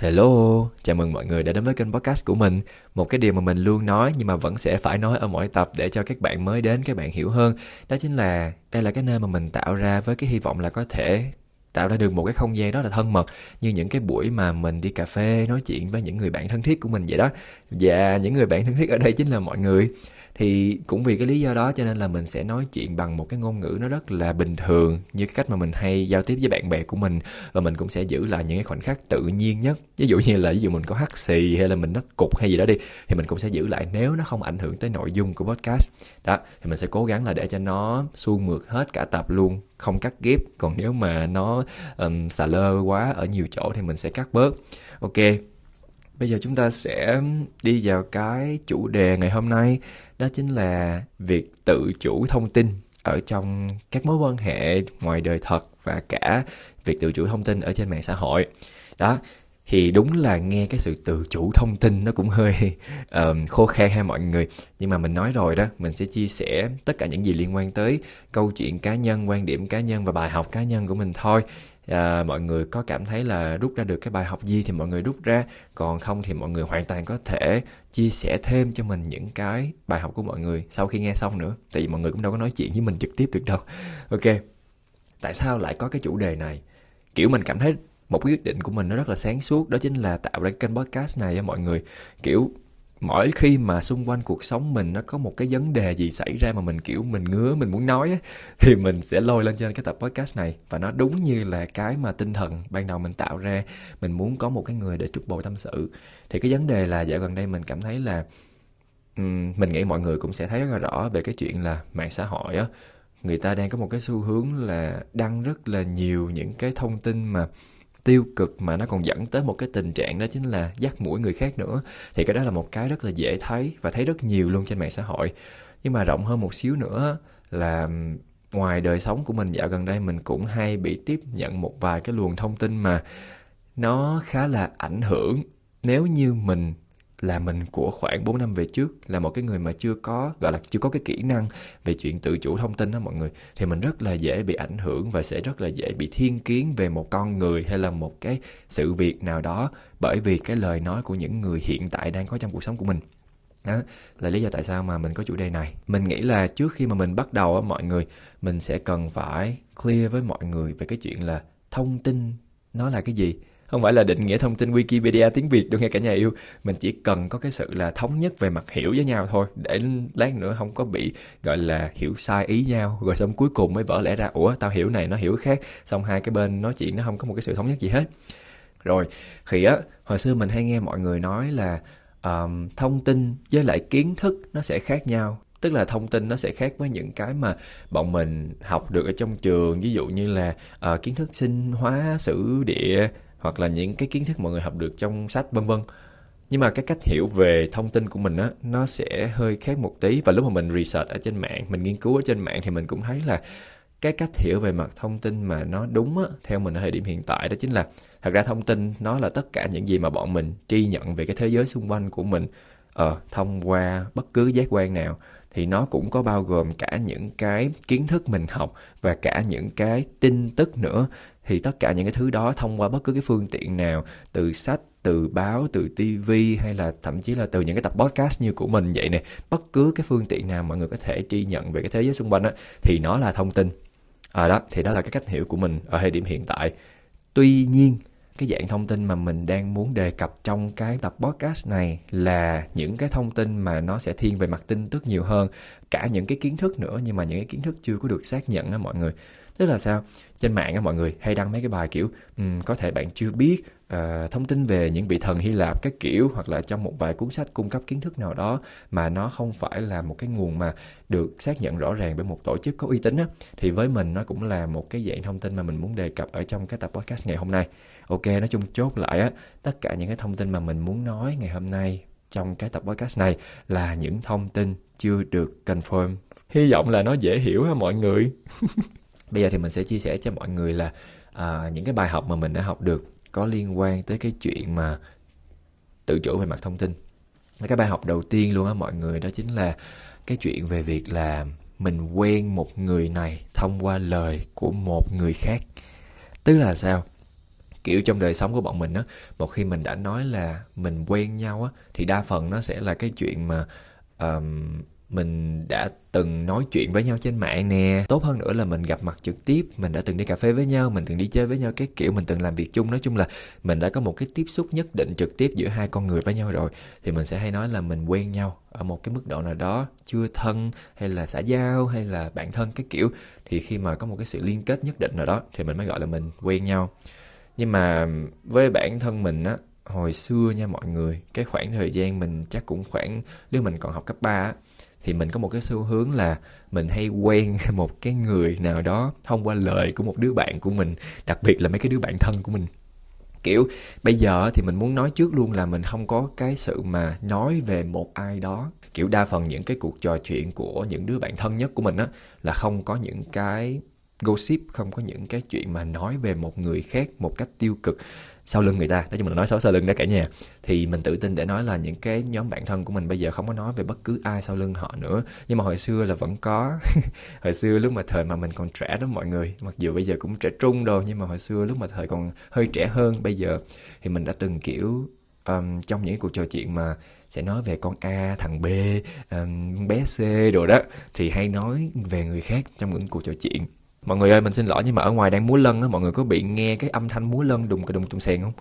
Hello, chào mừng mọi người đã đến với kênh podcast của mình. Một cái điều mà mình luôn nói nhưng mà vẫn sẽ phải nói ở mỗi tập để cho các bạn mới đến, các bạn hiểu hơn. Đó chính là đây là cái nơi mà mình tạo ra với cái hy vọng là có thể tạo ra được một cái không gian rất là thân mật, như những cái buổi mà mình đi cà phê nói chuyện với những người bạn thân thiết của mình vậy đó. Và những người bạn thân thiết ở đây chính là mọi người. Thì cũng vì cái lý do đó cho nên là mình sẽ nói chuyện bằng một cái ngôn ngữ nó rất là bình thường, như cái cách mà mình hay giao tiếp với bạn bè của mình. Và mình cũng sẽ giữ lại những cái khoảnh khắc tự nhiên nhất. Ví dụ mình có hắt xì hay là mình nấc cục hay gì đó đi, thì mình cũng sẽ giữ lại nếu nó không ảnh hưởng tới nội dung của podcast. Đó, thì mình sẽ cố gắng là để cho nó suôn mượt hết cả tập luôn, không cắt ghép. Còn nếu mà nó xà lơ quá ở nhiều chỗ thì mình sẽ cắt bớt. Ok, bây giờ chúng ta sẽ đi vào cái chủ đề ngày hôm nay. Đó chính là việc tự chủ thông tin ở trong các mối quan hệ ngoài đời thật và cả việc tự chủ thông tin ở trên mạng xã hội. Đó, thì đúng là nghe cái sự tự chủ thông tin nó cũng hơi khô khan ha mọi người. Nhưng mà mình nói rồi đó, mình sẽ chia sẻ tất cả những gì liên quan tới câu chuyện cá nhân, quan điểm cá nhân và bài học cá nhân của mình thôi. Mọi người có cảm thấy là rút ra được cái bài học gì thì mọi người rút ra, còn không thì mọi người hoàn toàn có thể chia sẻ thêm cho mình những cái bài học của mọi người sau khi nghe xong nữa. Tại vì mọi người cũng đâu có nói chuyện với mình trực tiếp được đâu. Ok, tại sao lại có cái chủ đề này? Kiểu mình cảm thấy một quyết định của mình nó rất là sáng suốt, đó chính là tạo ra kênh podcast này cho mọi người. Kiểu mỗi khi mà xung quanh cuộc sống mình nó có một cái vấn đề gì xảy ra mà mình kiểu mình ngứa, mình muốn nói á, thì mình sẽ lôi lên trên cái tập podcast này. Và nó đúng như là cái mà tinh thần ban đầu mình tạo ra. Mình muốn có một cái người để trút bầu tâm sự. Thì cái vấn đề là dạo gần đây mình cảm thấy là mình nghĩ mọi người cũng sẽ thấy rất là rõ về cái chuyện là mạng xã hội á, người ta đang có một cái xu hướng là đăng rất là nhiều những cái thông tin mà tiêu cực, mà nó còn dẫn tới một cái tình trạng đó chính là dắt mũi người khác nữa. Thì cái đó là một cái rất là dễ thấy và thấy rất nhiều luôn trên mạng xã hội. Nhưng mà rộng hơn một xíu nữa là ngoài đời sống của mình, dạo gần đây mình cũng hay bị tiếp nhận một vài cái luồng thông tin mà nó khá là ảnh hưởng. Nếu như mình của khoảng 4 năm về trước là một cái người mà chưa có cái kỹ năng về chuyện tự chủ thông tin đó mọi người, thì mình rất là dễ bị ảnh hưởng và sẽ rất là dễ bị thiên kiến về một con người hay là một cái sự việc nào đó bởi vì cái lời nói của những người hiện tại đang có trong cuộc sống của mình. Đó là lý do tại sao mà mình có chủ đề này. Mình nghĩ là trước khi mà mình bắt đầu mọi người, mình sẽ cần phải clear với mọi người về cái chuyện là thông tin nó là cái gì. Không phải là định nghĩa thông tin Wikipedia tiếng Việt đâu nghe cả nhà yêu. Mình chỉ cần có cái sự là thống nhất về mặt hiểu với nhau thôi, để lát nữa không có bị gọi là hiểu sai ý nhau, rồi xong cuối cùng mới vỡ lẽ ra ủa tao hiểu này, nó hiểu khác, xong hai cái bên nói chuyện nó không có một cái sự thống nhất gì hết. Rồi thì á, hồi xưa mình hay nghe mọi người nói là thông tin với lại kiến thức nó sẽ khác nhau. Tức là thông tin nó sẽ khác với những cái mà bọn mình học được ở trong trường, ví dụ như là kiến thức sinh hóa, sử địa, hoặc là những cái kiến thức mọi người học được trong sách vân vân. Nhưng mà cái cách hiểu về thông tin của mình á, nó sẽ hơi khác một tí. Và lúc mà mình research ở trên mạng, mình nghiên cứu ở trên mạng, thì mình cũng thấy là cái cách hiểu về mặt thông tin mà nó đúng á, theo mình ở thời điểm hiện tại, đó chính là thật ra thông tin nó là tất cả những gì mà bọn mình tri nhận về cái thế giới xung quanh của mình thông qua bất cứ giác quan nào. Thì nó cũng có bao gồm cả những cái kiến thức mình học và cả những cái tin tức nữa. Thì tất cả những cái thứ đó thông qua bất cứ cái phương tiện nào, từ sách, từ báo, từ TV, hay là thậm chí là từ những cái tập podcast như của mình vậy nè. Bất cứ cái phương tiện nào mọi người có thể tri nhận về cái thế giới xung quanh á, thì nó là thông tin. Thì đó là cái cách hiểu của mình ở thời điểm hiện tại. Tuy nhiên, cái dạng thông tin mà mình đang muốn đề cập trong cái tập podcast này là những cái thông tin mà nó sẽ thiên về mặt tin tức nhiều hơn, cả những cái kiến thức nữa, nhưng mà những cái kiến thức chưa có được xác nhận á mọi người. Tức là sao? Trên mạng á mọi người hay đăng mấy cái bài kiểu có thể bạn chưa biết thông tin về những vị thần Hy Lạp các kiểu, hoặc là trong một vài cuốn sách cung cấp kiến thức nào đó mà nó không phải là một cái nguồn mà được xác nhận rõ ràng bởi một tổ chức có uy tín á. Thì với mình nó cũng là một cái dạng thông tin mà mình muốn đề cập ở trong cái tập podcast ngày hôm nay. Ok, nói chung chốt lại á, tất cả những cái thông tin mà mình muốn nói ngày hôm nay trong cái tập podcast này là những thông tin chưa được confirm. Hy vọng là nó dễ hiểu ha mọi người. Bây giờ thì mình sẽ chia sẻ cho mọi người là những cái bài học mà mình đã học được có liên quan tới cái chuyện mà tự chủ về mặt thông tin. Cái bài học đầu tiên luôn á mọi người, đó chính là cái chuyện về việc là mình quen một người này thông qua lời của một người khác. Tức là sao? Kiểu trong đời sống của bọn mình á, một khi mình đã nói là mình quen nhau á, thì đa phần nó sẽ là cái chuyện mà mình đã từng nói chuyện với nhau trên mạng nè. Tốt hơn nữa là mình gặp mặt trực tiếp, mình đã từng đi cà phê với nhau, mình từng đi chơi với nhau, cái kiểu mình từng làm việc chung. Nói chung là mình đã có một cái tiếp xúc nhất định trực tiếp giữa hai con người với nhau rồi. Thì mình sẽ hay nói là mình quen nhau ở một cái mức độ nào đó, chưa thân hay là xã giao hay là bạn thân cái kiểu. Thì khi mà có một cái sự liên kết nhất định nào đó thì mình mới gọi là mình quen nhau. Nhưng mà với bản thân mình á, hồi xưa nha mọi người, cái khoảng thời gian mình chắc cũng khoảng nếu mình còn học cấp 3 á, thì mình có một cái xu hướng là mình hay quen một cái người nào đó thông qua lời của một đứa bạn của mình, đặc biệt là mấy cái đứa bạn thân của mình. Kiểu bây giờ thì mình muốn nói trước luôn là mình không có cái sự mà nói về một ai đó. Kiểu đa phần những cái cuộc trò chuyện của những đứa bạn thân nhất của mình á là không có những cái gossip, không có những cái chuyện mà nói về một người khác một cách tiêu cực sau lưng người ta. Nói chung là nói xấu sau lưng đó cả nhà. Thì mình tự tin để nói là những cái nhóm bạn thân của mình bây giờ không có nói về bất cứ ai sau lưng họ nữa. Nhưng mà hồi xưa là vẫn có. Hồi xưa lúc mà thời mà mình còn trẻ đó mọi người, mặc dù bây giờ cũng trẻ trung rồi, nhưng mà hồi xưa lúc mà thời còn hơi trẻ hơn bây giờ, thì mình đã từng kiểu trong những cuộc trò chuyện mà sẽ nói về con A, thằng B, bé C đồ đó, thì hay nói về người khác trong những cuộc trò chuyện. Mọi người ơi, mình xin lỗi nhưng mà ở ngoài đang múa lân á, mọi người có bị nghe cái âm thanh múa lân đùng tùng sèn không?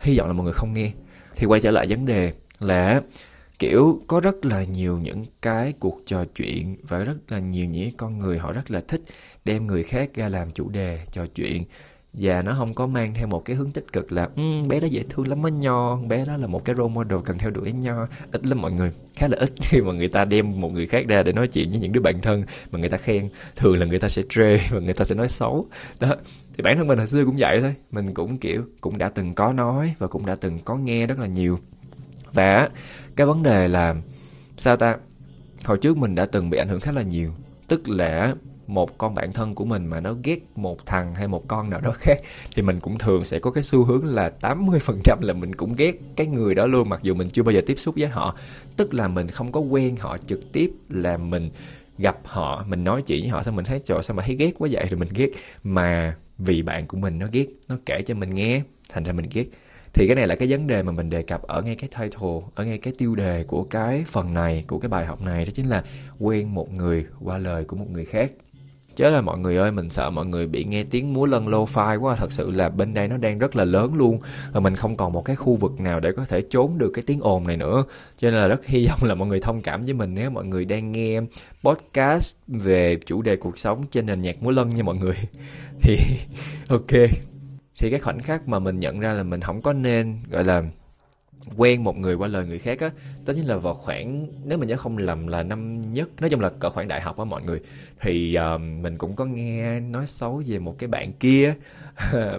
Hy vọng là mọi người không nghe. Thì quay trở lại vấn đề là kiểu có rất là nhiều những cái cuộc trò chuyện và rất là nhiều những con người họ rất là thích đem người khác ra làm chủ đề trò chuyện. Và nó không có mang theo một cái hướng tích cực là bé đó dễ thương lắm á nho, bé đó là một cái role model cần theo đuổi nho. Ít lắm mọi người, khá là ít khi mà người ta đem một người khác ra để nói chuyện với những đứa bạn thân mà người ta khen. Thường là người ta sẽ chê và người ta sẽ nói xấu đó. Thì bản thân mình hồi xưa cũng vậy thôi. Mình cũng kiểu cũng đã từng có nói và cũng đã từng có nghe rất là nhiều. Và cái vấn đề là sao ta, hồi trước mình đã từng bị ảnh hưởng khá là nhiều. Tức là một con bạn thân của mình mà nó ghét một thằng hay một con nào đó khác, thì mình cũng thường sẽ có cái xu hướng là 80% là mình cũng ghét cái người đó luôn, mặc dù mình chưa bao giờ tiếp xúc với họ. Tức là mình không có quen họ trực tiếp, là mình gặp họ, mình nói chuyện với họ xong mình thấy trời sao mà thấy ghét quá vậy, rồi mình ghét. Mà vì bạn của mình nó ghét, nó kể cho mình nghe, thành ra mình ghét. Thì cái này là cái vấn đề mà mình đề cập ở ngay cái title, ở ngay cái tiêu đề của cái phần này, của cái bài học này. Đó chính là quen một người qua lời của một người khác. Chứ là mọi người ơi, mình sợ mọi người bị nghe tiếng múa lân lo-fi quá. Thật sự là bên đây nó đang rất là lớn luôn. Và mình không còn một cái khu vực nào để có thể trốn được cái tiếng ồn này nữa. Cho nên là rất hy vọng là mọi người thông cảm với mình nếu mọi người đang nghe podcast về chủ đề cuộc sống trên nền nhạc múa lân nha mọi người. Thì ok. Thì cái khoảnh khắc mà mình nhận ra là mình không có nên gọi là quen một người qua lời người khác á, tất nhiên là vào khoảng, nếu mình nhớ không lầm là năm nhất, nói chung là cỡ khoảng đại học á mọi người, thì mình cũng có nghe nói xấu về một cái bạn kia.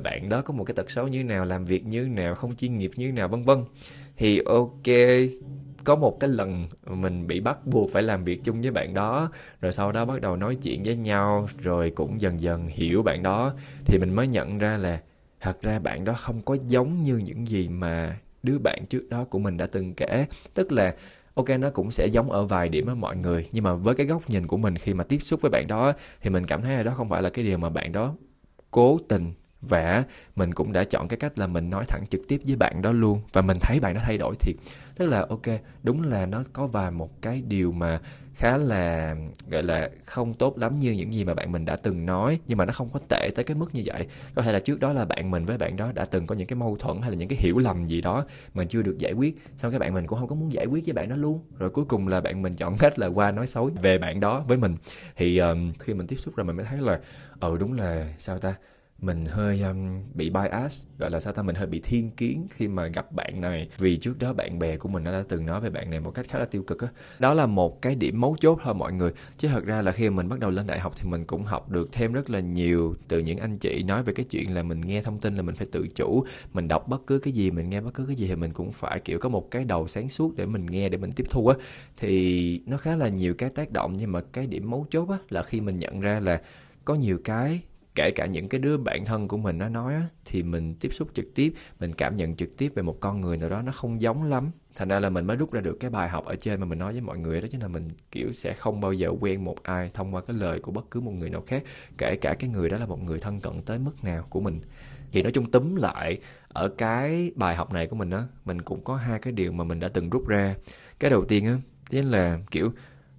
Bạn đó có một cái tật xấu như nào, làm việc như nào, không chuyên nghiệp như nào, vân vân. Thì ok, có một cái lần mình bị bắt buộc phải làm việc chung với bạn đó, rồi sau đó bắt đầu nói chuyện với nhau, rồi cũng dần dần hiểu bạn đó, thì mình mới nhận ra là thật ra bạn đó không có giống như những gì mà đứa bạn trước đó của mình đã từng kể. Tức là ok, nó cũng sẽ giống ở vài điểm á mọi người, nhưng mà với cái góc nhìn của mình khi mà tiếp xúc với bạn đó, thì mình cảm thấy là đó không phải là cái điều mà bạn đó cố tình. Và mình cũng đã chọn cái cách là mình nói thẳng trực tiếp với bạn đó luôn. Và mình thấy bạn đó thay đổi thiệt. Tức là ok, đúng là nó có vài một cái điều mà khá là gọi là không tốt lắm như những gì mà bạn mình đã từng nói, nhưng mà nó không có tệ tới cái mức như vậy. Có thể là trước đó là bạn mình với bạn đó đã từng có những cái mâu thuẫn hay là những cái hiểu lầm gì đó mà chưa được giải quyết, xong cái bạn mình cũng không có muốn giải quyết với bạn đó luôn, rồi cuối cùng là bạn mình chọn cách là qua nói xấu về bạn đó với mình. Thì khi mình tiếp xúc rồi mình mới thấy là đúng là sao ta, mình hơi bị bias, gọi là sao ta, mình hơi bị thiên kiến khi mà gặp bạn này, vì trước đó bạn bè của mình đã từng nói về bạn này một cách khá là tiêu cực á. Đó là một cái điểm mấu chốt thôi mọi người. Chứ thật ra là khi mình bắt đầu lên đại học thì mình cũng học được thêm rất là nhiều từ những anh chị nói về cái chuyện là mình nghe thông tin là mình phải tự chủ, mình đọc bất cứ cái gì, mình nghe bất cứ cái gì thì mình cũng phải kiểu có một cái đầu sáng suốt để mình nghe, để mình tiếp thu á. Thì nó khá là nhiều cái tác động, nhưng mà cái điểm mấu chốt á là khi mình nhận ra là có nhiều cái, kể cả những cái đứa bạn thân của mình nó nói á, thì mình tiếp xúc trực tiếp, mình cảm nhận trực tiếp về một con người nào đó nó không giống lắm. Thành ra là mình mới rút ra được cái bài học ở trên mà mình nói với mọi người đó, chính là mình kiểu sẽ không bao giờ quen một ai thông qua cái lời của bất cứ một người nào khác, kể cả cái người đó là một người thân cận tới mức nào của mình. Thì nói chung túm lại ở cái bài học này của mình á, mình cũng có hai cái điều mà mình đã từng rút ra. Cái đầu tiên á, chính là kiểu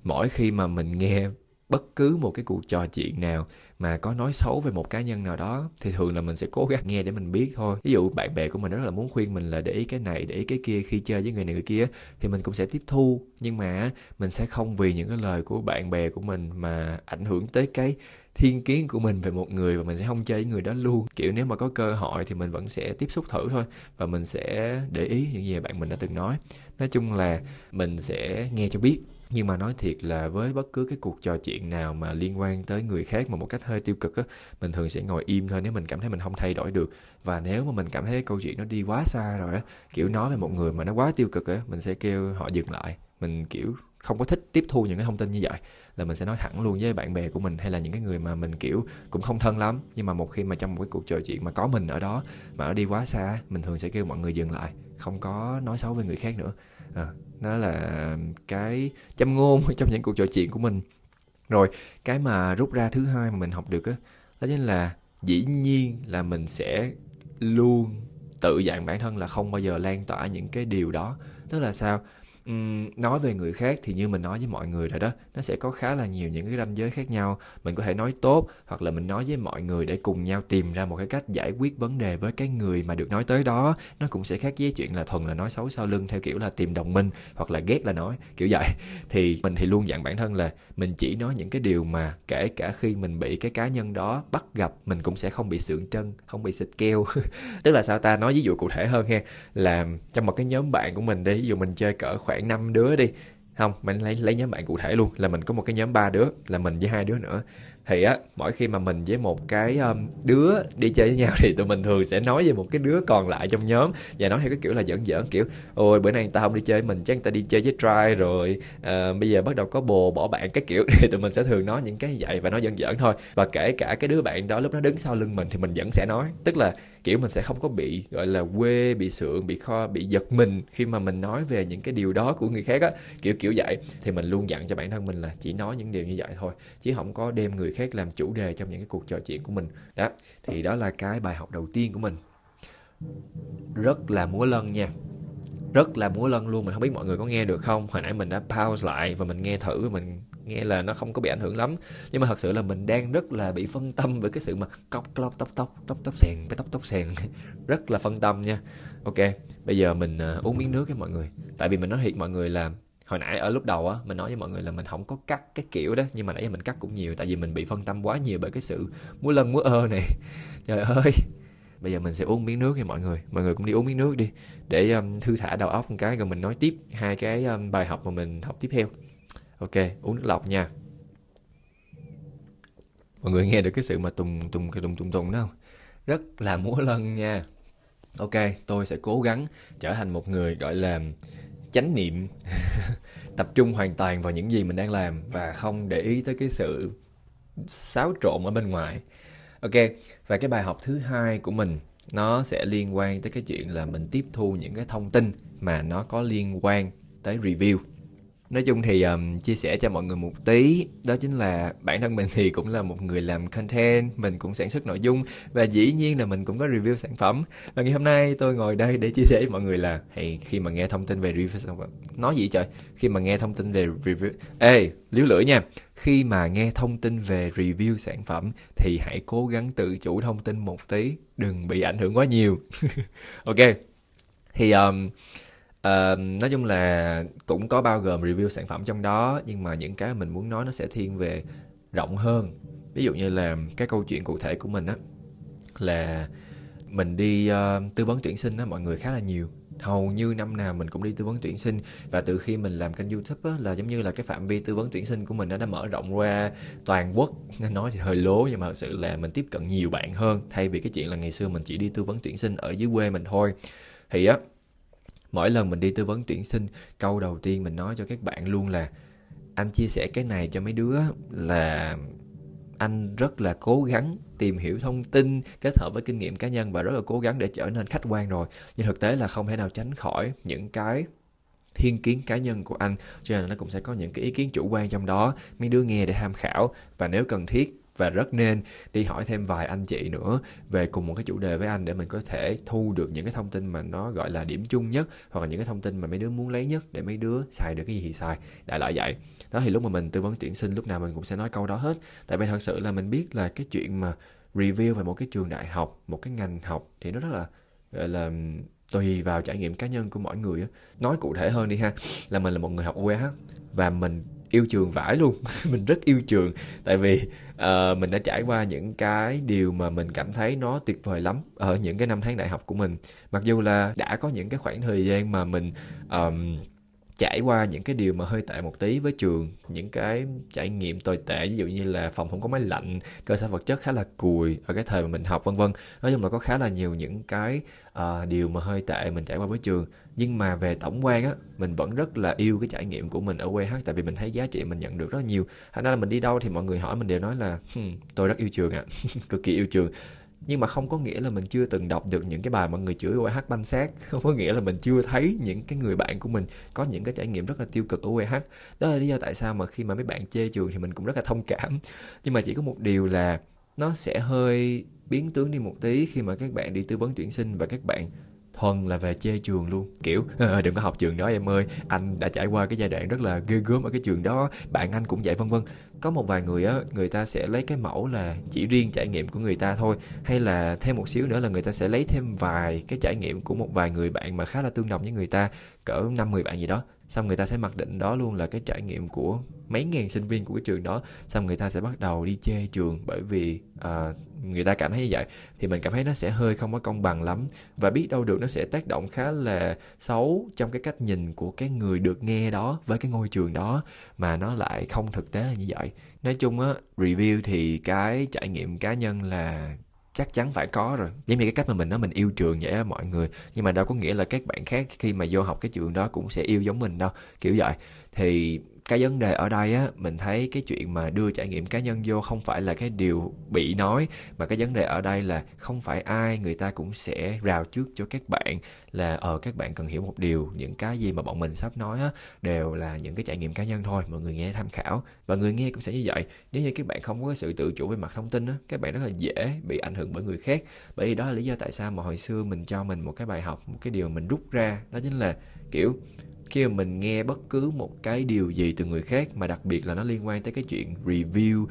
mỗi khi mà mình nghe bất cứ một cái cuộc trò chuyện nào mà có nói xấu về một cá nhân nào đó thì thường là mình sẽ cố gắng nghe để mình biết thôi. Ví dụ bạn bè của mình rất là muốn khuyên mình là để ý cái này, để ý cái kia khi chơi với người này người kia, thì mình cũng sẽ tiếp thu. Nhưng mà mình sẽ không vì những cái lời của bạn bè của mình mà ảnh hưởng tới cái thiên kiến của mình về một người, và mình sẽ không chơi với người đó luôn. Kiểu nếu mà có cơ hội thì mình vẫn sẽ tiếp xúc thử thôi, và mình sẽ để ý những gì bạn mình đã từng nói. Nói chung là mình sẽ nghe cho biết. Nhưng mà nói thiệt là với bất cứ cái cuộc trò chuyện nào mà liên quan tới người khác mà một cách hơi tiêu cực á, mình thường sẽ ngồi im thôi nếu mình cảm thấy mình không thay đổi được. Và nếu mà mình cảm thấy câu chuyện nó đi quá xa rồi á, kiểu nói về một người mà nó quá tiêu cực á, mình sẽ kêu họ dừng lại. Mình kiểu không có thích tiếp thu những cái thông tin như vậy, là mình sẽ nói thẳng luôn với bạn bè của mình hay là những cái người mà mình kiểu cũng không thân lắm. Nhưng mà một khi mà trong một cái cuộc trò chuyện mà có mình ở đó mà nó đi quá xa, mình thường sẽ kêu mọi người dừng lại, không có nói xấu về người khác nữa. Nó là cái châm ngôn trong những cuộc trò chuyện của mình. Rồi cái mà rút ra thứ hai mà mình học được á, đó chính là dĩ nhiên là mình sẽ luôn tự dặn bản thân là không bao giờ lan tỏa những cái điều đó. Tức là sao? Nói về người khác thì như mình nói với mọi người rồi đó, nó sẽ có khá là nhiều những cái ranh giới khác nhau. Mình có thể nói tốt, hoặc là mình nói với mọi người để cùng nhau tìm ra một cái cách giải quyết vấn đề với cái người mà được nói tới đó. Nó cũng sẽ khác với chuyện là thuần là nói xấu sau lưng theo kiểu là tìm đồng minh, hoặc là ghét là nói, kiểu vậy. Thì mình thì luôn dặn bản thân là mình chỉ nói những cái điều mà kể cả khi mình bị cái cá nhân đó bắt gặp, mình cũng sẽ không bị sượng trân, không bị xịt keo. Tức là sao ta, nói ví dụ cụ thể hơn ha, là trong một cái nhóm bạn của mình đi, ví dụ mình chơi cỡ khoảng 5 đứa đi. Không, mình lấy nhóm bạn cụ thể luôn, là mình có một cái nhóm 3 đứa, là mình với 2 đứa nữa. Thì á, mỗi khi mà mình với một cái đứa đi chơi với nhau thì tụi mình thường sẽ nói về một cái đứa còn lại trong nhóm, và nói theo cái kiểu là giỡn giỡn, kiểu ôi bữa nay người ta không đi chơi với mình, chắc người ta đi chơi với trai rồi, bây giờ bắt đầu có bồ bỏ bạn cái kiểu. Thì tụi mình sẽ thường nói những cái vậy và nói giỡn giỡn thôi. Và kể cả cái đứa bạn đó lúc nó đứng sau lưng mình thì mình vẫn sẽ nói. Tức là kiểu mình sẽ không có bị gọi là quê, bị sượng, bị kho, bị giật mình khi mà mình nói về những cái điều đó của người khác á, kiểu vậy. Thì mình luôn dặn cho bản thân mình là chỉ nói những điều như vậy thôi, chứ không có đem người khác làm chủ đề trong những cái cuộc trò chuyện của mình đó. Thì đó là cái bài học đầu tiên của mình. Rất là múa lân nha, rất là múa lân luôn. Mình không biết mọi người có nghe được không. Hồi nãy mình đã pause lại và mình nghe thử, mình nghe là nó không có bị ảnh hưởng lắm. Nhưng mà thật sự là mình đang rất là bị phân tâm với cái sự mà cọc cọc tóc xèn. Rất là phân tâm nha. Ok, bây giờ mình uống miếng nước với mọi người. Tại vì mình nói thiệt mọi người là hồi nãy ở lúc đầu á, mình nói với mọi người là mình không có cắt cái kiểu đó, nhưng mà nãy giờ mình cắt cũng nhiều, tại vì mình bị phân tâm quá nhiều bởi cái sự múa lân múa ơ này. Trời ơi. Bây giờ mình sẽ uống miếng nước nha mọi người. Mọi người cũng đi uống miếng nước đi, để thư thả đầu óc một cái, rồi mình nói tiếp hai cái bài học mà mình học tiếp theo. Ok, uống nước lọc nha. Mọi người nghe được cái sự mà tùng đó không? Rất là múa lân nha. Ok, tôi sẽ cố gắng trở thành một người gọi là chánh niệm, tập trung hoàn toàn vào những gì mình đang làm và không để ý tới cái sự xáo trộn ở bên ngoài. Ok, và cái bài học thứ hai của mình nó sẽ liên quan tới cái chuyện là mình tiếp thu những cái thông tin mà nó có liên quan tới review. Nói chung thì chia sẻ cho mọi người một tí, đó chính là bản thân mình thì cũng là một người làm content, mình cũng sản xuất nội dung và dĩ nhiên là mình cũng có review sản phẩm. Và ngày hôm nay tôi ngồi đây để chia sẻ với mọi người là khi mà nghe thông tin về review sản phẩm, nói gì trời, khi mà nghe thông tin về review, líu lưỡi nha. Khi mà nghe thông tin về review sản phẩm thì hãy cố gắng tự chủ thông tin một tí, đừng bị ảnh hưởng quá nhiều. Ok, thì nói chung là cũng có bao gồm review sản phẩm trong đó, nhưng mà những cái mình muốn nói nó sẽ thiên về rộng hơn. Ví dụ như là cái câu chuyện cụ thể của mình á, là mình đi tư vấn tuyển sinh á mọi người, khá là nhiều. Hầu như năm nào mình cũng đi tư vấn tuyển sinh. Và từ khi mình làm kênh YouTube á, là giống như là cái phạm vi tư vấn tuyển sinh của mình đã mở rộng ra toàn quốc. Nói thì hơi lố, nhưng mà thật sự là mình tiếp cận nhiều bạn hơn, thay vì cái chuyện là ngày xưa mình chỉ đi tư vấn tuyển sinh ở dưới quê mình thôi. Thì á, mỗi lần mình đi tư vấn tuyển sinh, câu đầu tiên mình nói cho các bạn luôn là anh chia sẻ cái này cho mấy đứa là anh rất là cố gắng tìm hiểu thông tin kết hợp với kinh nghiệm cá nhân và rất là cố gắng để trở nên khách quan rồi. Nhưng thực tế là không thể nào tránh khỏi những cái thiên kiến cá nhân của anh, cho nên nó cũng sẽ có những cái ý kiến chủ quan trong đó. Mấy đứa nghe để tham khảo và nếu cần thiết và rất nên đi hỏi thêm vài anh chị nữa về cùng một cái chủ đề với anh để mình có thể thu được những cái thông tin mà nó gọi là điểm chung nhất, hoặc là những cái thông tin mà mấy đứa muốn lấy nhất để mấy đứa xài được cái gì thì xài, đại loại vậy. Đó thì lúc mà mình tư vấn tuyển sinh lúc nào mình cũng sẽ nói câu đó hết. Tại vì thật sự là mình biết là cái chuyện mà review về một cái trường đại học, một cái ngành học thì nó rất là gọi là tùy vào trải nghiệm cá nhân của mỗi người á. Nói cụ thể hơn đi ha, là mình là một người học UEH và mình yêu trường vãi luôn. Mình rất yêu trường, tại vì mình đã trải qua những cái điều mà mình cảm thấy nó tuyệt vời lắm ở những cái năm tháng đại học của mình. Mặc dù là đã có những cái khoảng thời gian mà mình trải qua những cái điều mà hơi tệ một tí với trường, những cái trải nghiệm tồi tệ, ví dụ như là phòng không có máy lạnh, cơ sở vật chất khá là cùi ở cái thời mà mình học, vân vân. Nói chung là có khá là nhiều những cái điều mà hơi tệ mình trải qua với trường. Nhưng mà về tổng quan á, mình vẫn rất là yêu cái trải nghiệm của mình ở UEH, tại vì mình thấy giá trị mình nhận được rất là nhiều. Thành ra là mình đi đâu thì mọi người hỏi mình đều nói là tôi rất yêu trường ạ, cực kỳ yêu trường. Nhưng mà không có nghĩa là mình chưa từng đọc được những cái bài mọi người chửi UEH banh xác, không có nghĩa là mình chưa thấy những cái người bạn của mình có những cái trải nghiệm rất là tiêu cực ở UEH. Đó là lý do tại sao mà khi mà mấy bạn chê trường thì mình cũng rất là thông cảm. Nhưng mà chỉ có một điều là nó sẽ hơi biến tướng đi một tí khi mà các bạn đi tư vấn tuyển sinh và các bạn thuần là về chê trường luôn, kiểu đừng có học trường đó em ơi, anh đã trải qua cái giai đoạn rất là ghê gớm ở cái trường đó, bạn anh cũng vậy, vân vân. Có một vài người á, người ta sẽ lấy cái mẫu là chỉ riêng trải nghiệm của người ta thôi, hay là thêm một xíu nữa là người ta sẽ lấy thêm vài cái trải nghiệm của một vài người bạn mà khá là tương đồng với người ta, cỡ 5-10 bạn gì đó, xong người ta sẽ mặc định đó luôn là cái trải nghiệm của mấy ngàn sinh viên của cái trường đó, xong người ta sẽ bắt đầu đi chê trường bởi vì người ta cảm thấy như vậy. Thì mình cảm thấy nó sẽ hơi không có công bằng lắm, và biết đâu được nó sẽ tác động khá là xấu trong cái cách nhìn của cái người được nghe đó với cái ngôi trường đó, mà nó lại không thực tế là như vậy. Nói chung á, review thì cái trải nghiệm cá nhân là chắc chắn phải có rồi, giống như cái cách mà mình nói mình yêu trường vậy á mọi người. Nhưng mà đâu có nghĩa là các bạn khác khi mà vô học cái trường đó cũng sẽ yêu giống mình đâu, kiểu vậy. Thì cái vấn đề ở đây á, mình thấy cái chuyện mà đưa trải nghiệm cá nhân vô không phải là cái điều bị nói, mà cái vấn đề ở đây là không phải ai người ta cũng sẽ rào trước cho các bạn là các bạn cần hiểu một điều, những cái gì mà bọn mình sắp nói á đều là những cái trải nghiệm cá nhân thôi, mọi người nghe tham khảo. Và người nghe cũng sẽ như vậy, nếu như các bạn không có sự tự chủ về mặt thông tin á, các bạn rất là dễ bị ảnh hưởng bởi người khác. Bởi vì đó là lý do tại sao mà hồi xưa mình cho mình một cái bài học, một cái điều mình rút ra, đó chính là kiểu khi mà mình nghe bất cứ một cái điều gì từ người khác, mà đặc biệt là nó liên quan tới cái chuyện review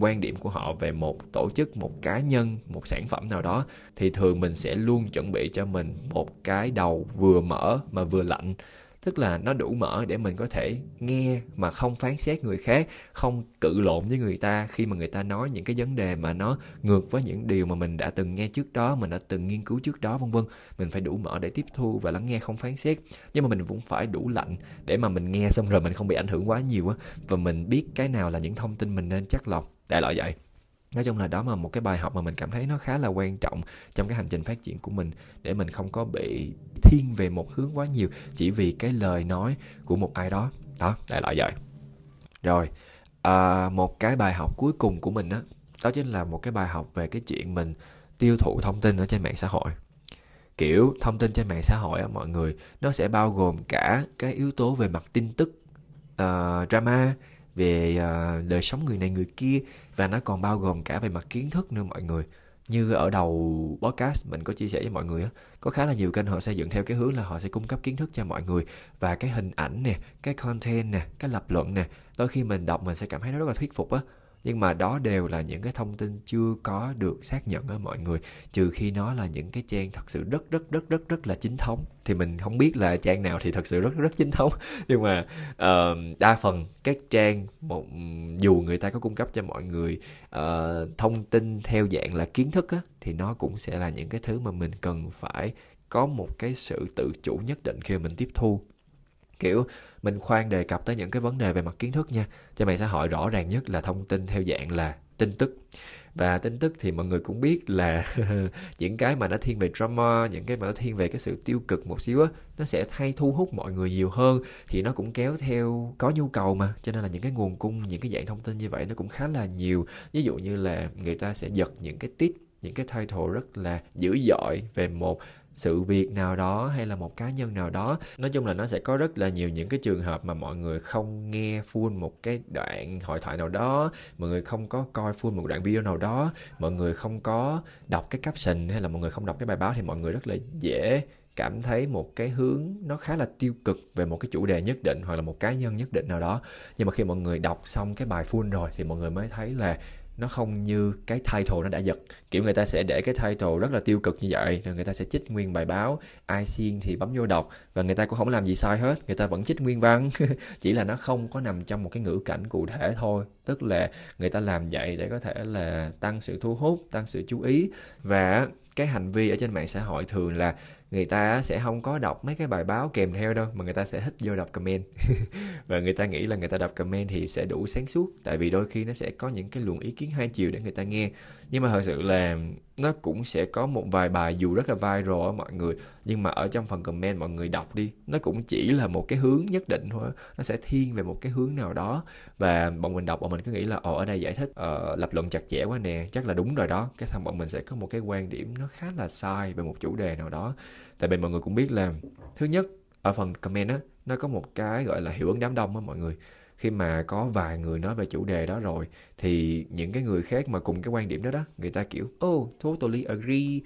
quan điểm của họ về một tổ chức, một cá nhân, một sản phẩm nào đó, thì thường mình sẽ luôn chuẩn bị cho mình một cái đầu vừa mở mà vừa lạnh. Tức là nó đủ mở để mình có thể nghe mà không phán xét người khác, không cự lộn với người ta khi mà người ta nói những cái vấn đề mà nó ngược với những điều mà mình đã từng nghe trước đó, mình đã từng nghiên cứu trước đó, vân vân. Mình phải đủ mở để tiếp thu và lắng nghe không phán xét. Nhưng mà mình cũng phải đủ lạnh để mà mình nghe xong rồi mình không bị ảnh hưởng quá nhiều á, và mình biết cái nào là những thông tin mình nên chắt lọc, đại loại vậy. Nói chung là đó là một cái bài học mà mình cảm thấy nó khá là quan trọng trong cái hành trình phát triển của mình, để mình không có bị thiên về một hướng quá nhiều chỉ vì cái lời nói của một ai đó. Đó, đại loại vậy. Rồi, một cái bài học cuối cùng của mình đó chính là một cái bài học về cái chuyện mình tiêu thụ thông tin ở trên mạng xã hội. Kiểu thông tin trên mạng xã hội á mọi người, nó sẽ bao gồm cả cái yếu tố về mặt tin tức, drama, về đời sống người này người kia, và nó còn bao gồm cả về mặt kiến thức nữa mọi người. Như ở đầu podcast mình có chia sẻ với mọi người á, có khá là nhiều kênh họ xây dựng theo cái hướng là họ sẽ cung cấp kiến thức cho mọi người, và cái hình ảnh nè, cái content nè, cái lập luận nè, đôi khi mình đọc mình sẽ cảm thấy nó rất là thuyết phục á. Nhưng mà đó đều là những cái thông tin chưa có được xác nhận á mọi người, trừ khi nó là những cái trang thật sự rất là chính thống. Thì mình không biết là trang nào thì thật sự rất chính thống, nhưng mà đa phần các trang dù người ta có cung cấp cho mọi người thông tin theo dạng là kiến thức á, thì nó cũng sẽ là những cái thứ mà mình cần phải có một cái sự tự chủ nhất định khi mình tiếp thu. Kiểu mình khoan đề cập tới những cái vấn đề về mặt kiến thức nha. Trên mạng xã hội rõ ràng nhất là thông tin theo dạng là tin tức. Và tin tức thì mọi người cũng biết là những cái mà nó thiên về drama, những cái mà nó thiên về cái sự tiêu cực một xíu á, nó sẽ hay thu hút mọi người nhiều hơn. Thì nó cũng kéo theo có nhu cầu mà, cho nên là những cái nguồn cung, những cái dạng thông tin như vậy nó cũng khá là nhiều. Ví dụ như là người ta sẽ giật những cái title rất là dữ dội về một sự việc nào đó hay là một cá nhân nào đó. Nói chung là nó sẽ có rất là nhiều những cái trường hợp mà mọi người không nghe full một cái đoạn hội thoại nào đó, mọi người không có coi full một đoạn video nào đó, mọi người không có đọc cái caption hay là mọi người không đọc cái bài báo, thì mọi người rất là dễ cảm thấy một cái hướng nó khá là tiêu cực về một cái chủ đề nhất định hoặc là một cá nhân nhất định nào đó. Nhưng mà khi mọi người đọc xong cái bài full rồi thì mọi người mới thấy là nó không như cái title nó đã giật. Kiểu người ta sẽ để cái title rất là tiêu cực như vậy, rồi người ta sẽ chích nguyên bài báo, ai xiên thì bấm vô đọc, và người ta cũng không làm gì sai hết, người ta vẫn chích nguyên văn chỉ là nó không có nằm trong một cái ngữ cảnh cụ thể thôi. Tức là người ta làm vậy để có thể là tăng sự thu hút, tăng sự chú ý. Và cái hành vi ở trên mạng xã hội thường là người ta sẽ không có đọc mấy cái bài báo kèm theo đâu, mà người ta sẽ hít vô đọc comment và người ta nghĩ là người ta đọc comment thì sẽ đủ sáng suốt, tại vì đôi khi nó sẽ có những cái luồng ý kiến hai chiều để người ta nghe. Nhưng mà thật sự là nó cũng sẽ có một vài bài dù rất là viral á mọi người, nhưng mà ở trong phần comment mọi người đọc đi, nó cũng chỉ là một cái hướng nhất định thôi, nó sẽ thiên về một cái hướng nào đó. Và bọn mình đọc, bọn mình cứ nghĩ là ở đây giải thích lập luận chặt chẽ quá nè, chắc là đúng rồi đó, cái thằng bọn mình sẽ có một cái quan điểm nó khá là sai về một chủ đề nào đó. Tại vì mọi người cũng biết là, thứ nhất, ở phần comment á, nó có một cái gọi là hiệu ứng đám đông á mọi người. Khi mà có vài người nói về chủ đề đó rồi thì những cái người khác mà cùng cái quan điểm đó đó, người ta kiểu totally agree,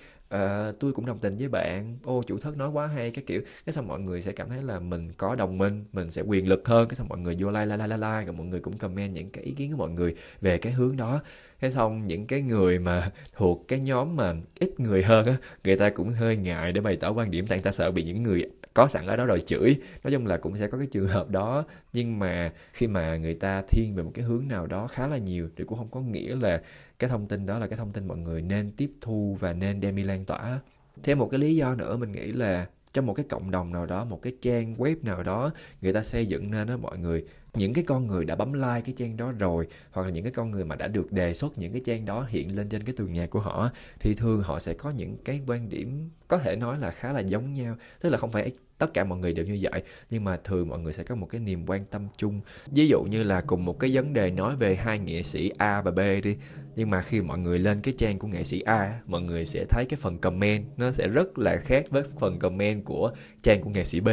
tôi cũng đồng tình với bạn, chủ thất nói quá hay cái kiểu. Cái xong mọi người sẽ cảm thấy là mình có đồng minh, mình sẽ quyền lực hơn. Cái xong mọi người vô like, rồi mọi người cũng comment những cái ý kiến của mọi người về cái hướng đó. Cái xong những cái người mà thuộc cái nhóm mà ít người hơn á, người ta cũng hơi ngại để bày tỏ quan điểm, tại người ta sợ bị những người có sẵn ở đó rồi chửi. Nói chung là cũng sẽ có cái trường hợp đó. Nhưng mà khi mà người ta thiên về một cái hướng nào đó khá là nhiều thì cũng không có nghĩa là cái thông tin đó là cái thông tin mọi người nên tiếp thu và nên đem đi lan tỏa. Thêm một cái lý do nữa mình nghĩ là trong một cái cộng đồng nào đó, một cái trang web nào đó người ta xây dựng nên đó mọi người, những cái con người đã bấm like cái trang đó rồi, hoặc là những cái con người mà đã được đề xuất những cái trang đó hiện lên trên cái tường nhà của họ, thì thường họ sẽ có những cái quan điểm có thể nói là khá là giống nhau. Tức là không phải tất cả mọi người đều như vậy, nhưng mà thường mọi người sẽ có một cái niềm quan tâm chung. Ví dụ như là cùng một cái vấn đề nói về hai nghệ sĩ A và B đi, nhưng mà khi mọi người lên cái trang của nghệ sĩ A, mọi người sẽ thấy cái phần comment nó sẽ rất là khác với phần comment của trang của nghệ sĩ B.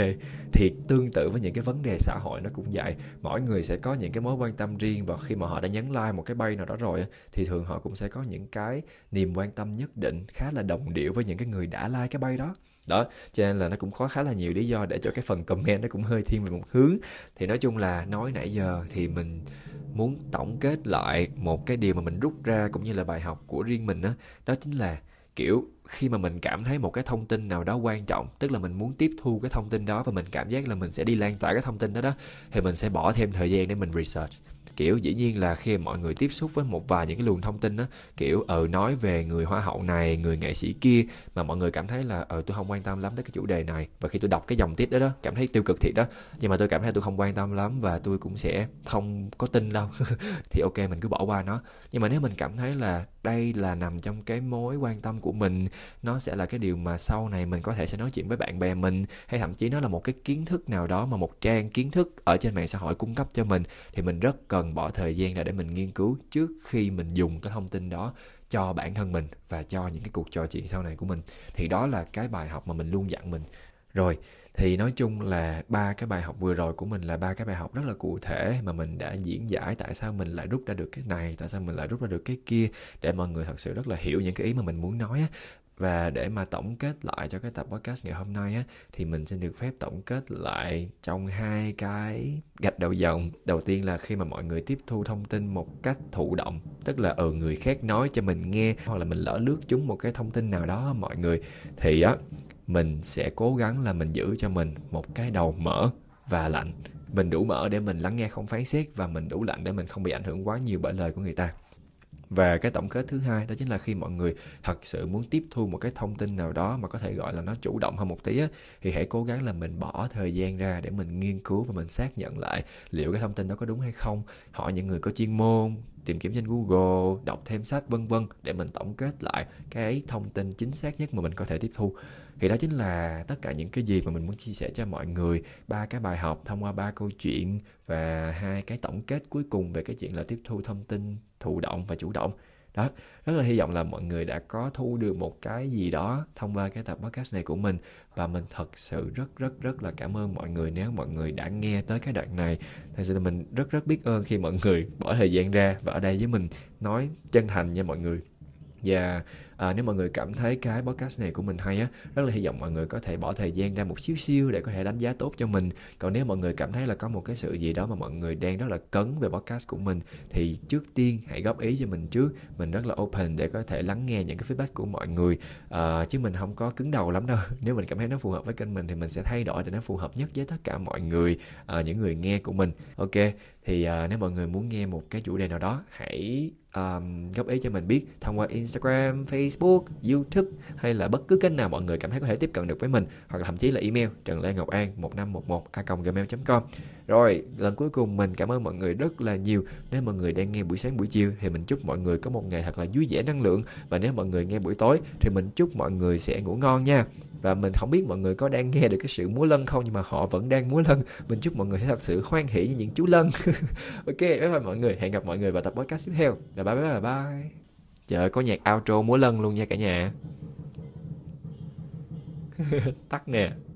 Thì tương tự với những cái vấn đề xã hội nó cũng vậy, mỗi người sẽ có những cái mối quan tâm riêng, và khi mà họ đã nhấn like một cái page nào đó rồi thì thường họ cũng sẽ có những cái niềm quan tâm nhất định khá là đồng điệu với những cái người đã like cái page đó. Đó, cho nên là nó cũng có khá là nhiều lý do để cho cái phần comment nó cũng hơi thiên về một hướng. Thì nói chung là nói nãy giờ thì mình muốn tổng kết lại một cái điều mà mình rút ra cũng như là bài học của riêng mình đó, đó chính là kiểu khi mà mình cảm thấy một cái thông tin nào đó quan trọng, tức là mình muốn tiếp thu cái thông tin đó và mình cảm giác là mình sẽ đi lan tỏa cái thông tin đó đó, thì mình sẽ bỏ thêm thời gian để mình research. Kiểu dĩ nhiên là khi mọi người tiếp xúc với một vài những cái luồng thông tin á, kiểu nói về người hoa hậu này, người nghệ sĩ kia, mà mọi người cảm thấy là tôi không quan tâm lắm tới cái chủ đề này, và khi tôi đọc cái dòng tít đó đó, cảm thấy tiêu cực thiệt đó, nhưng mà tôi cảm thấy tôi không quan tâm lắm và tôi cũng sẽ không có tin đâu thì ok, mình cứ bỏ qua nó. Nhưng mà nếu mình cảm thấy là đây là nằm trong cái mối quan tâm của mình, nó sẽ là cái điều mà sau này mình có thể sẽ nói chuyện với bạn bè mình, hay thậm chí nó là một cái kiến thức nào đó mà một trang kiến thức ở trên mạng xã hội cung cấp cho mình, thì mình rất cần bỏ thời gian ra để mình nghiên cứu trước khi mình dùng cái thông tin đó cho bản thân mình và cho những cái cuộc trò chuyện sau này của mình. Thì đó là cái bài học mà mình luôn dặn mình. Rồi, thì nói chung là ba cái bài học vừa rồi của mình là ba cái bài học rất là cụ thể mà mình đã diễn giải tại sao mình lại rút ra được cái này, tại sao mình lại rút ra được cái kia, để mọi người thật sự rất là hiểu những cái ý mà mình muốn nói á. Và để mà tổng kết lại cho cái tập podcast ngày hôm nay á, thì mình xin được phép tổng kết lại trong hai cái gạch đầu dòng. Đầu tiên là khi mà mọi người tiếp thu thông tin một cách thụ động, tức là người khác nói cho mình nghe, hoặc là mình lỡ lướt chúng một cái thông tin nào đó mọi người, thì á mình sẽ cố gắng là mình giữ cho mình một cái đầu mở và lạnh. Mình đủ mở để mình lắng nghe không phán xét, và mình đủ lạnh để mình không bị ảnh hưởng quá nhiều bởi lời của người ta. Và cái tổng kết thứ hai đó chính là khi mọi người thật sự muốn tiếp thu một cái thông tin nào đó mà có thể gọi là nó chủ động hơn một tí á, thì hãy cố gắng là mình bỏ thời gian ra để mình nghiên cứu và mình xác nhận lại liệu cái thông tin đó có đúng hay không, hỏi những người có chuyên môn, tìm kiếm trên Google, đọc thêm sách v.v. để mình tổng kết lại cái thông tin chính xác nhất mà mình có thể tiếp thu. Thì đó chính là tất cả những cái gì mà mình muốn chia sẻ cho mọi người, ba cái bài học thông qua ba câu chuyện và hai cái tổng kết cuối cùng về cái chuyện là tiếp thu thông tin thụ động và chủ động. Đó, rất là hy vọng là mọi người đã có thu được một cái gì đó thông qua cái tập podcast này của mình, và mình thật sự rất là cảm ơn mọi người nếu mọi người đã nghe tới cái đoạn này. Thật sự là mình rất biết ơn khi mọi người bỏ thời gian ra và ở đây với mình, nói chân thành nha mọi người. Và nếu mọi người cảm thấy cái podcast này của mình hay á, rất là hy vọng mọi người có thể bỏ thời gian ra một xíu xíu để có thể đánh giá tốt cho mình. Còn nếu mọi người cảm thấy là có một cái sự gì đó mà mọi người đang rất là cấn về podcast của mình, thì trước tiên hãy góp ý cho mình trước. Mình rất là open để có thể lắng nghe những cái feedback của mọi người, chứ mình không có cứng đầu lắm đâu. Nếu mình cảm thấy nó phù hợp với kênh mình thì mình sẽ thay đổi để nó phù hợp nhất với tất cả mọi người, những người nghe của mình. Ok, thì nếu mọi người muốn nghe một cái chủ đề nào đó, hãy góp ý cho mình biết thông qua Instagram, Facebook, YouTube hay là bất cứ kênh nào mọi người cảm thấy có thể tiếp cận được với mình, hoặc là thậm chí là email trangleangocan1511@gmail.com. Rồi, lần cuối cùng mình cảm ơn mọi người rất là nhiều. Nếu mọi người đang nghe buổi sáng buổi chiều thì mình chúc mọi người có một ngày thật là vui vẻ năng lượng, và nếu mọi người nghe buổi tối thì mình chúc mọi người sẽ ngủ ngon nha. Và mình không biết mọi người có đang nghe được cái sự múa lân không, nhưng mà họ vẫn đang múa lân. Mình chúc mọi người thật sự hoan hỉ với những chú lân. Ok, bye bye mọi người. Hẹn gặp mọi người vào tập podcast tiếp theo. Bye. Trời ơi, có nhạc outro múa lân luôn nha cả nhà. Tắt nè.